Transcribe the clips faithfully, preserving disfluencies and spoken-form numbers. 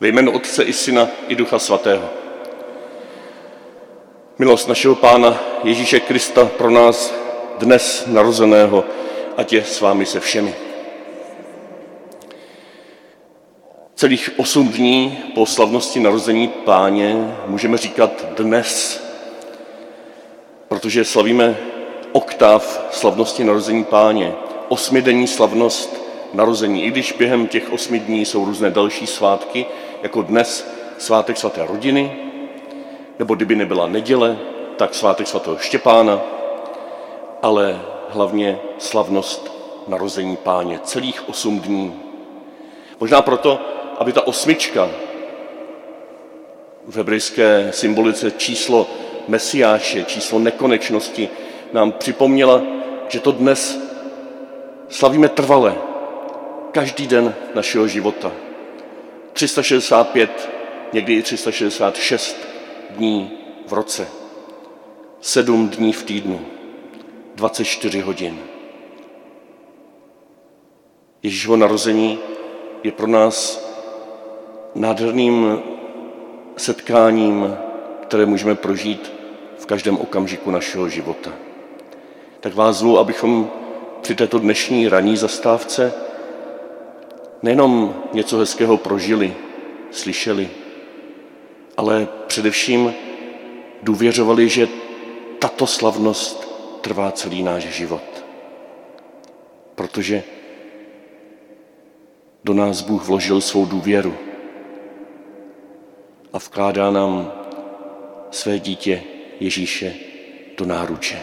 Ve jménu Otce i Syna i Ducha Svatého. Milost našeho Pána Ježíše Krista pro nás dnes narozeného, ať je s vámi se všemi. Celých osm dní po slavnosti narození Páně můžeme říkat dnes, protože slavíme oktáv slavnosti narození Páně, osmidenní slavnost narození, i když během těch osmi dní jsou různé další svátky, jako dnes svátek svaté rodiny, nebo kdyby nebyla neděle, tak svátek svatého Štěpána, ale hlavně slavnost narození Páně, celých osm dní. Možná proto, aby ta osmička v hebrejské symbolice číslo Mesiáše, číslo nekonečnosti, nám připomněla, že to dnes slavíme trvale, každý den našeho života. tři sta šedesát pět, někdy i tři sta šedesát šest dní v roce, sedm dní v týdnu, dvacet čtyři hodin. Ježíšovo narození je pro nás nádherným setkáním, které můžeme prožít v každém okamžiku našeho života. Tak vás zvu, abychom při této dnešní ranní zastávce nejenom něco hezkého prožili, slyšeli, ale především důvěřovali, že tato slavnost trvá celý náš život. Protože do nás Bůh vložil svou důvěru a vkládá nám své dítě Ježíše do náruče.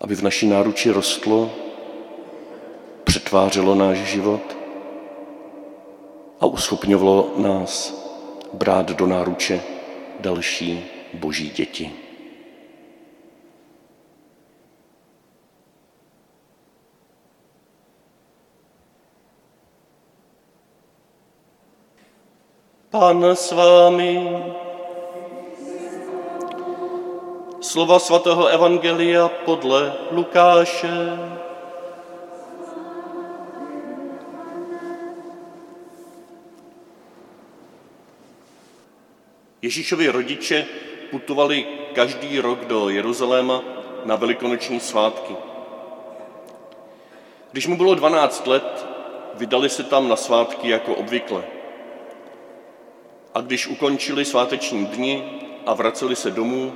Aby v naší náruči rostlo, přetvářelo náš život a uschopňovalo nás brát do náruče další boží děti. Pán s vámi. Slova svatého evangelia podle Lukáše. Ježíšovi rodiče putovali každý rok do Jeruzaléma na velikonoční svátky. Když mu bylo dvanáct let, vydali se tam na svátky jako obvykle. A když ukončili sváteční dny a vraceli se domů,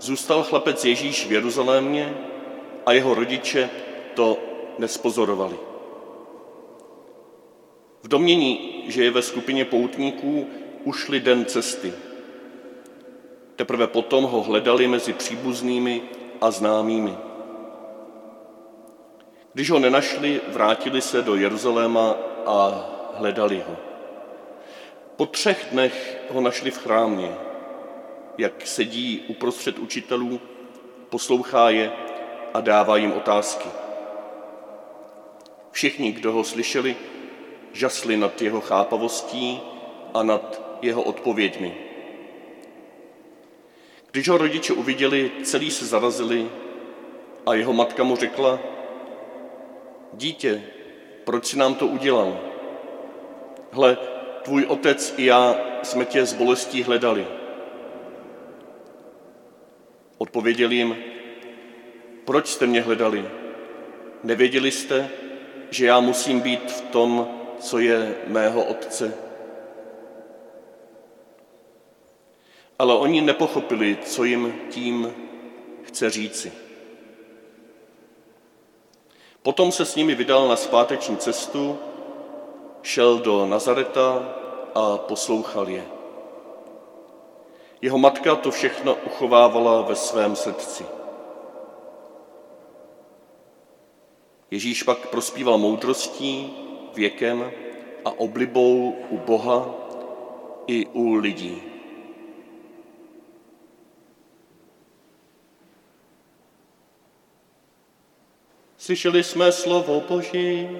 zůstal chlapec Ježíš v Jeruzalémě a jeho rodiče to nespozorovali. V domnění, že je ve skupině poutníků, ušli den cesty. Teprve potom ho hledali mezi příbuznými a známými. Když ho nenašli, vrátili se do Jeruzaléma a hledali ho. Po třech dnech ho našli v chrámě, jak sedí uprostřed učitelů, poslouchá je a dává jim otázky. Všichni, kdo ho slyšeli, žasli nad jeho chápavostí a nad jeho odpověďmi. Když ho rodiče uviděli, celý se zarazili a jeho matka mu řekla: Dítě, proč jsi nám to udělal? Hle, tvůj otec i já jsme tě s bolestí hledali. Odpověděl jim: Proč jste mě hledali? Nevěděli jste, že já musím být v tom, co je mého otce? Ale oni nepochopili, co jim tím chce říci. Potom se s nimi vydal na zpáteční cestu, šel do Nazareta a poslouchal je. Jeho matka to všechno uchovávala ve svém srdci. Ježíš pak prospíval moudrostí, věkem a oblibou u Boha i u lidí. Slyšeli jsme slovo Boží.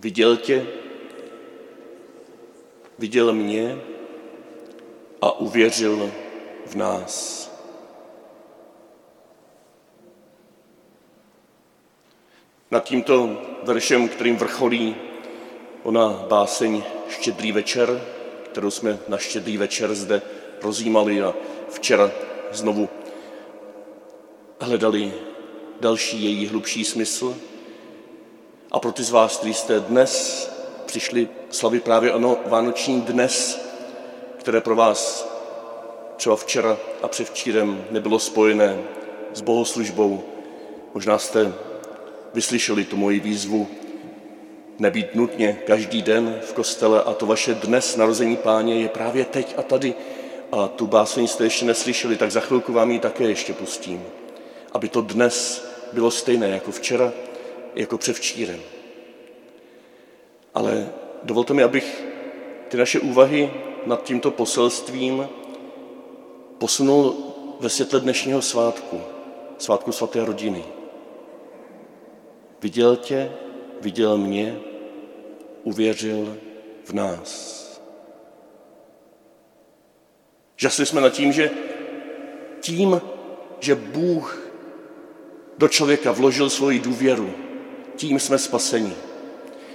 Viděl tě, viděl mě a uvěřil v nás. Nad tímto veršem, kterým vrcholí ona báseň Štědrý večer, kterou jsme na Štědrý večer zde rozjímali a včera znovu hledali další její hlubší smysl. A pro ty z vás, kteří jste dnes přišli slavit právě ano vánoční dnes, které pro vás třeba včera a převčírem nebylo spojené s bohoslužbou, možná jste vyslyšeli tu moji výzvu nebýt nutně každý den v kostele a to vaše dnes narození Páně je právě teď a tady. A tu báseň jste ještě neslyšeli, tak za chvilku vám ji také ještě pustím. Aby to dnes bylo stejné jako včera, jako převčírem. Ale dovolte mi, abych ty naše úvahy nad tímto poselstvím posunul ve světle dnešního svátku, svátku svaté rodiny. Viděl tě, viděl mě, uvěřil v nás. Žasli jsme nad tím, že tím, že Bůh do člověka vložil svoji důvěru, tím jsme spaseni.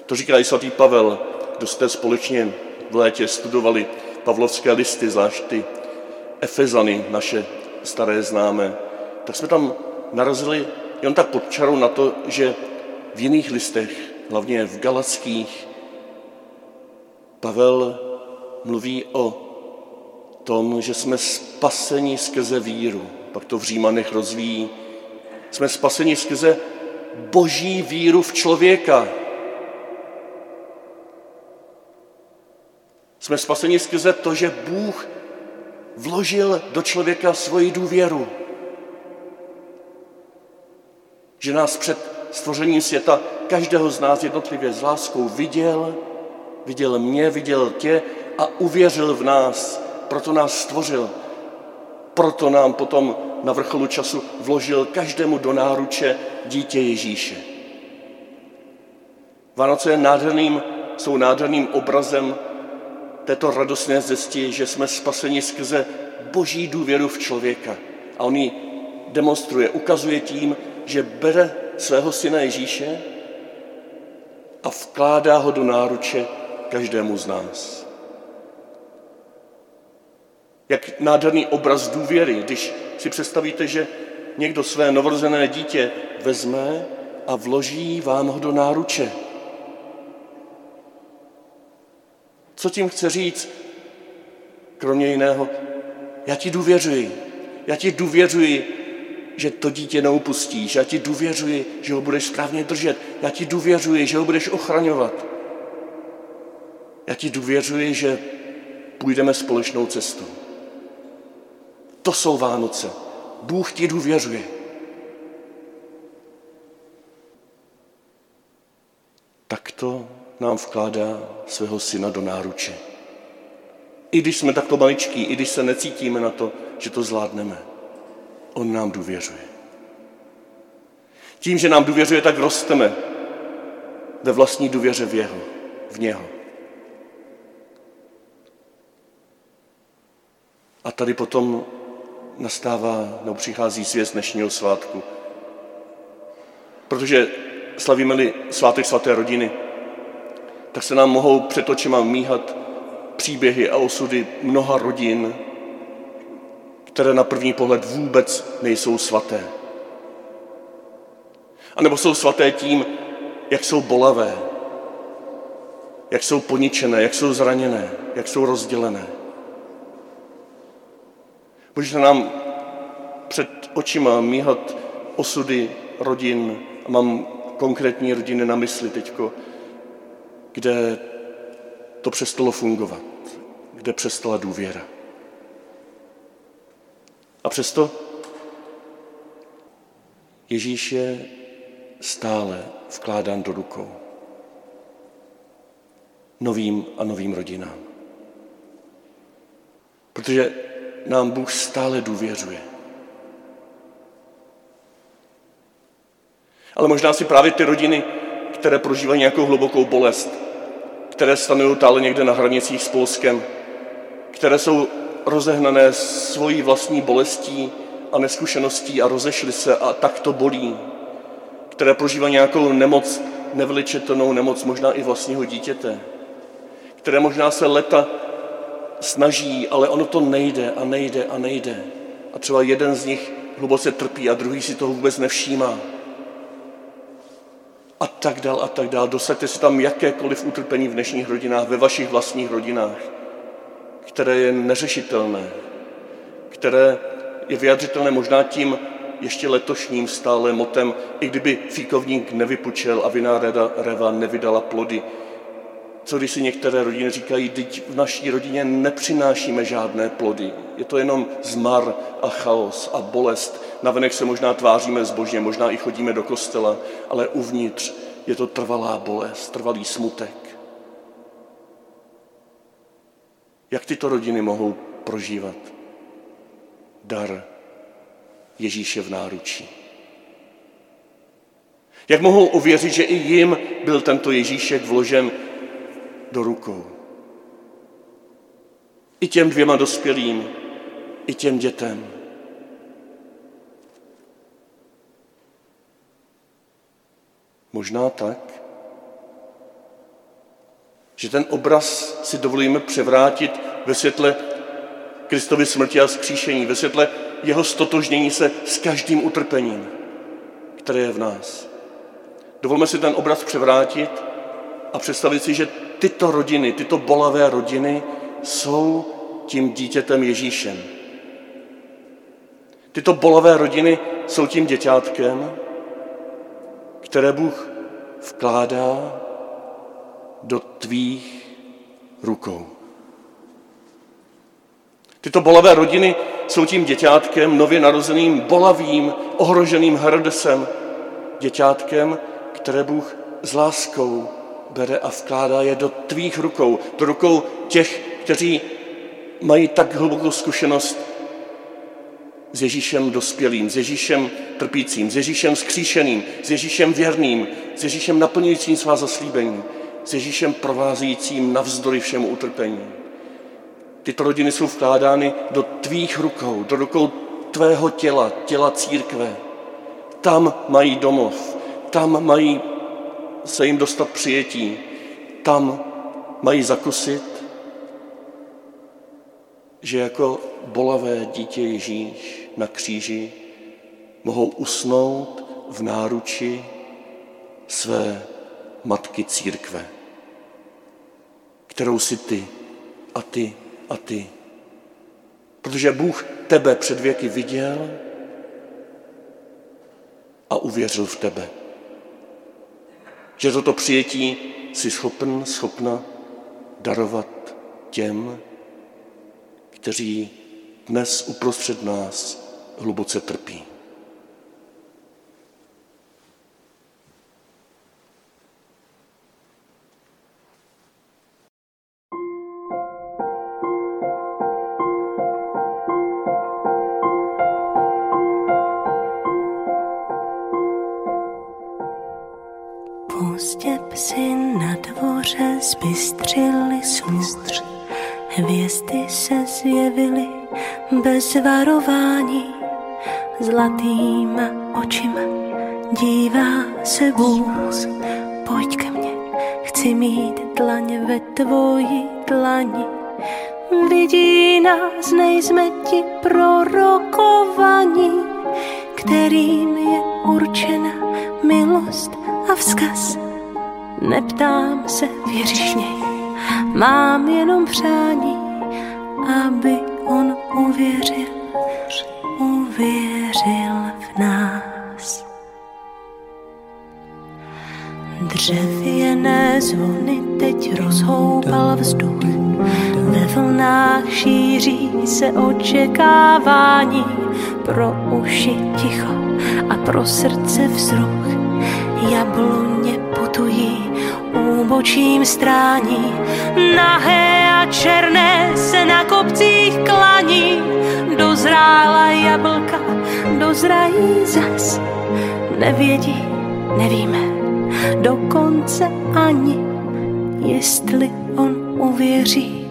To říká i svatý Pavel, kdo jste společně v létě studovali pavlovské listy, zvlášť ty Efezany, naše staré známé, tak jsme tam narazili jen tak pod čarou na to, že v jiných listech, hlavně v Galackých, Pavel mluví o tom, že jsme spaseni skrze víru, pak to v Římanech rozvíjí, jsme spaseni skrze boží víru v člověka. Jsme spaseni skrze to, že Bůh vložil do člověka svoji důvěru. Že nás před stvořením světa každého z nás jednotlivě s láskou viděl, viděl mě, viděl tě a uvěřil v nás. Proto nás stvořil, proto nám potom na vrcholu času vložil každému do náruče dítě Ježíše. Vánoce je nádherným, jsou nádherným obrazem této radostné zvěsti, že jsme spaseni skrze boží důvěru v člověka. A on ji demonstruje, ukazuje tím, že bere svého syna Ježíše a vkládá ho do náruče každému z nás. Jak nádherný obraz důvěry, když si představíte, že někdo své novorozené dítě vezme a vloží vám ho do náruče. Co tím chce říct? Kromě jiného, já ti důvěřuji. Já ti důvěřuji, že to dítě neupustíš. Já ti důvěřuji, že ho budeš správně držet. Já ti důvěřuji, že ho budeš ochraňovat. Já ti důvěřuji, že půjdeme společnou cestou. To jsou Vánoce. Bůh ti důvěřuje. Takto nám vkládá svého syna do náruče. I když jsme takto maličký, i když se necítíme na to, že to zvládneme, on nám důvěřuje. Tím, že nám důvěřuje, tak rosteme ve vlastní důvěře v, jeho, v něho. A tady potom nastává, nebo přichází zvěst dnešního svátku. Protože slavíme-li svátek svaté rodiny, tak se nám mohou před očima míhat příběhy a osudy mnoha rodin, které na první pohled vůbec nejsou svaté. A nebo jsou svaté tím, jak jsou bolavé, jak jsou poničené, jak jsou zraněné, jak jsou rozdělené. Můžete nám před očima míhat osudy rodin, a mám konkrétní rodiny na mysli teďko, kde to přestalo fungovat, kde přestala důvěra. A přesto Ježíš je stále vkládán do rukou novým a novým rodinám. Protože nám Bůh stále důvěřuje. Ale možná si právě ty rodiny, které prožívají nějakou hlubokou bolest, které stanují tále někde na hranicích s Polskem, které jsou rozehnané svojí vlastní bolestí a neskušeností a rozešly se a tak to bolí, které prožívá nějakou nemoc, nevylečitelnou nemoc, možná i vlastního dítěte, které možná se leta snaží, ale ono to nejde a nejde a nejde. A třeba jeden z nich hluboce trpí a druhý si toho vůbec nevšímá. A tak dál a tak dál. Dosaďte si tam jakékoliv utrpení v dnešních rodinách, ve vašich vlastních rodinách, které je neřešitelné, které je vyjadřitelné možná tím ještě letošním stále motem, i kdyby fíkovník nevypučel a vinárada reva nevydala plody. Co když si některé rodiny říkají, teď v naší rodině nepřinášíme žádné plody. Je to jenom zmar a chaos a bolest. Navenek se možná tváříme zbožně, možná i chodíme do kostela, ale uvnitř je to trvalá bolest, trvalý smutek. Jak tyto rodiny mohou prožívat dar Ježíše v náručí? Jak mohou uvěřit, že i jim byl tento Ježíšek vložen do rukou? I těm dvěma dospělým, i těm dětem. Možná tak, že ten obraz si dovolíme převrátit ve světle Kristovy smrti a vzkříšení, ve světle jeho stotožnění se s každým utrpením, které je v nás. Dovolme si ten obraz převrátit a představit si, že tyto rodiny, tyto bolavé rodiny jsou tím dítětem Ježíšem. Tyto bolavé rodiny jsou tím děťátkem, které Bůh vkládá do tvých rukou. Tyto bolavé rodiny jsou tím děťátkem, nově narozeným, bolavým, ohroženým hrdesem, děťátkem, které Bůh s láskou bere a vkládá je do tvých rukou, do rukou těch, kteří mají tak hlubokou zkušenost s Ježíšem dospělým, s Ježíšem trpícím, s Ježíšem vzkříšeným, s Ježíšem věrným, s Ježíšem naplňujícím svá zaslíbení, s Ježíšem provázejícím navzdory všemu utrpení. Tyto rodiny jsou vkládány do tvých rukou, do rukou tvého těla, těla církve. Tam mají domov, tam mají se jim dostat přijetí, tam mají zakusit, že jako bolavé dítě Ježíš na kříži mohou usnout v náruči své matky církve, kterou si ty a ty a ty. Protože Bůh tebe před věky viděl a uvěřil v tebe. Že toto přijetí jsi schopen, schopna darovat těm, kteří dnes uprostřed nás hluboce trpí. Pozdě psi na dvoře zbystřili smůr, hvězdy se zjevily bez varování, zlatýma očima dívá se Bůh. Pojď ke mně, chci mít dlaň ve tvoji dlani, vidí nás, nejsme ti prorokovaní, kterým je určena milost a vzkaz. Neptám se, věříš něj, mám jenom přání, aby on uvěřil, uvěřil v nás. Dřevěné zvony teď rozhoupal vzduch, ve vlnách šíří se očekávání, pro uši ticho a pro srdce vzruch. Jabloně putují úbočím strání, nahé a černé se na kopcích klaní. Dozrála jablka, dozrají zas, nevědí, nevíme dokonce ani, jestli on uvěří.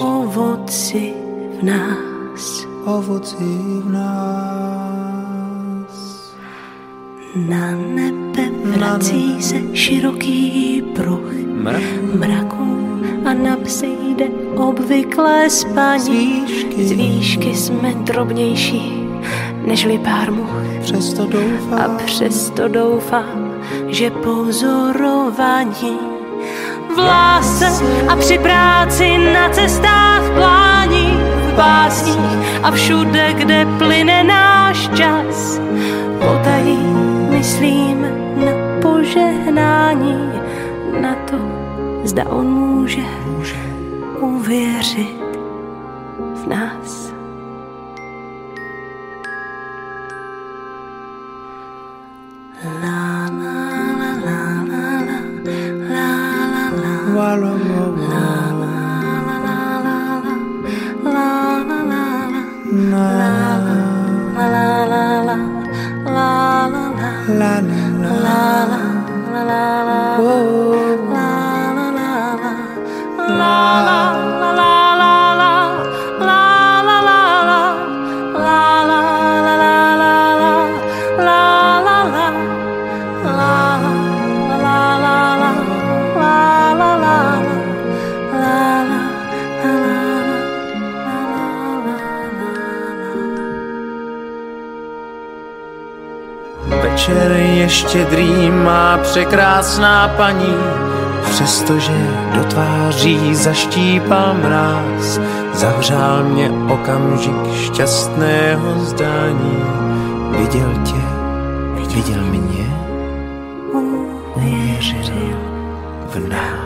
Ovoci v nás, ovoci v nás. Na nebe vrací se široký pruh mraků a napsejde obvyklé spaní. Z výšky jsme drobnější nežli pár much. Přesto doufám, a přesto doufám, že pozorování v láse a při práci na cestách plání, v básních a všude, kde plyne náš čas, potají myslím na požehnání, na to, zda on může, může uvěřit v nás. La la la la la la la Večer je štědrý, má překrásná paní, přestože do tváří zaštípá mráz, zahřál mě okamžik šťastného zdání. Viděl tě, viděl mě, uvěřil v nás.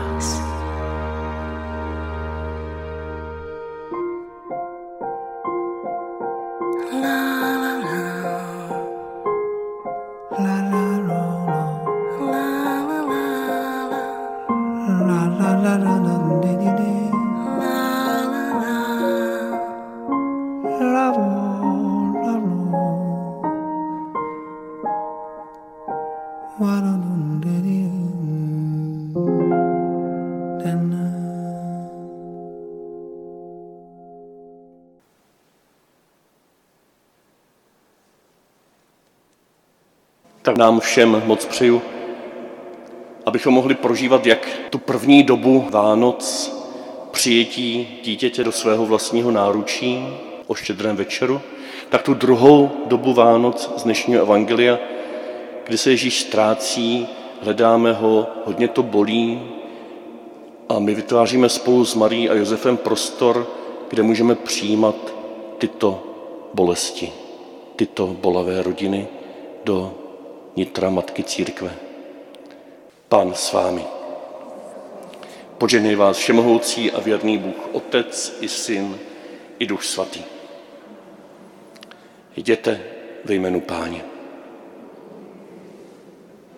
Tak nám všem moc přeju, abychom mohli prožívat jak tu první dobu Vánoc, přijetí dítěte do svého vlastního náručí o štědrém večeru, tak tu druhou dobu Vánoc z dnešního evangelia, kdy se Ježíš ztrácí, hledáme ho, hodně to bolí a my vytváříme spolu s Marií a Josefem prostor, kde můžeme přijímat tyto bolesti, tyto bolavé rodiny do nitra Matky Církve. Pán s vámi. Požehnej vás všemohoucí a věrný Bůh, Otec i Syn i Duch Svatý. Jděte ve jménu Páně.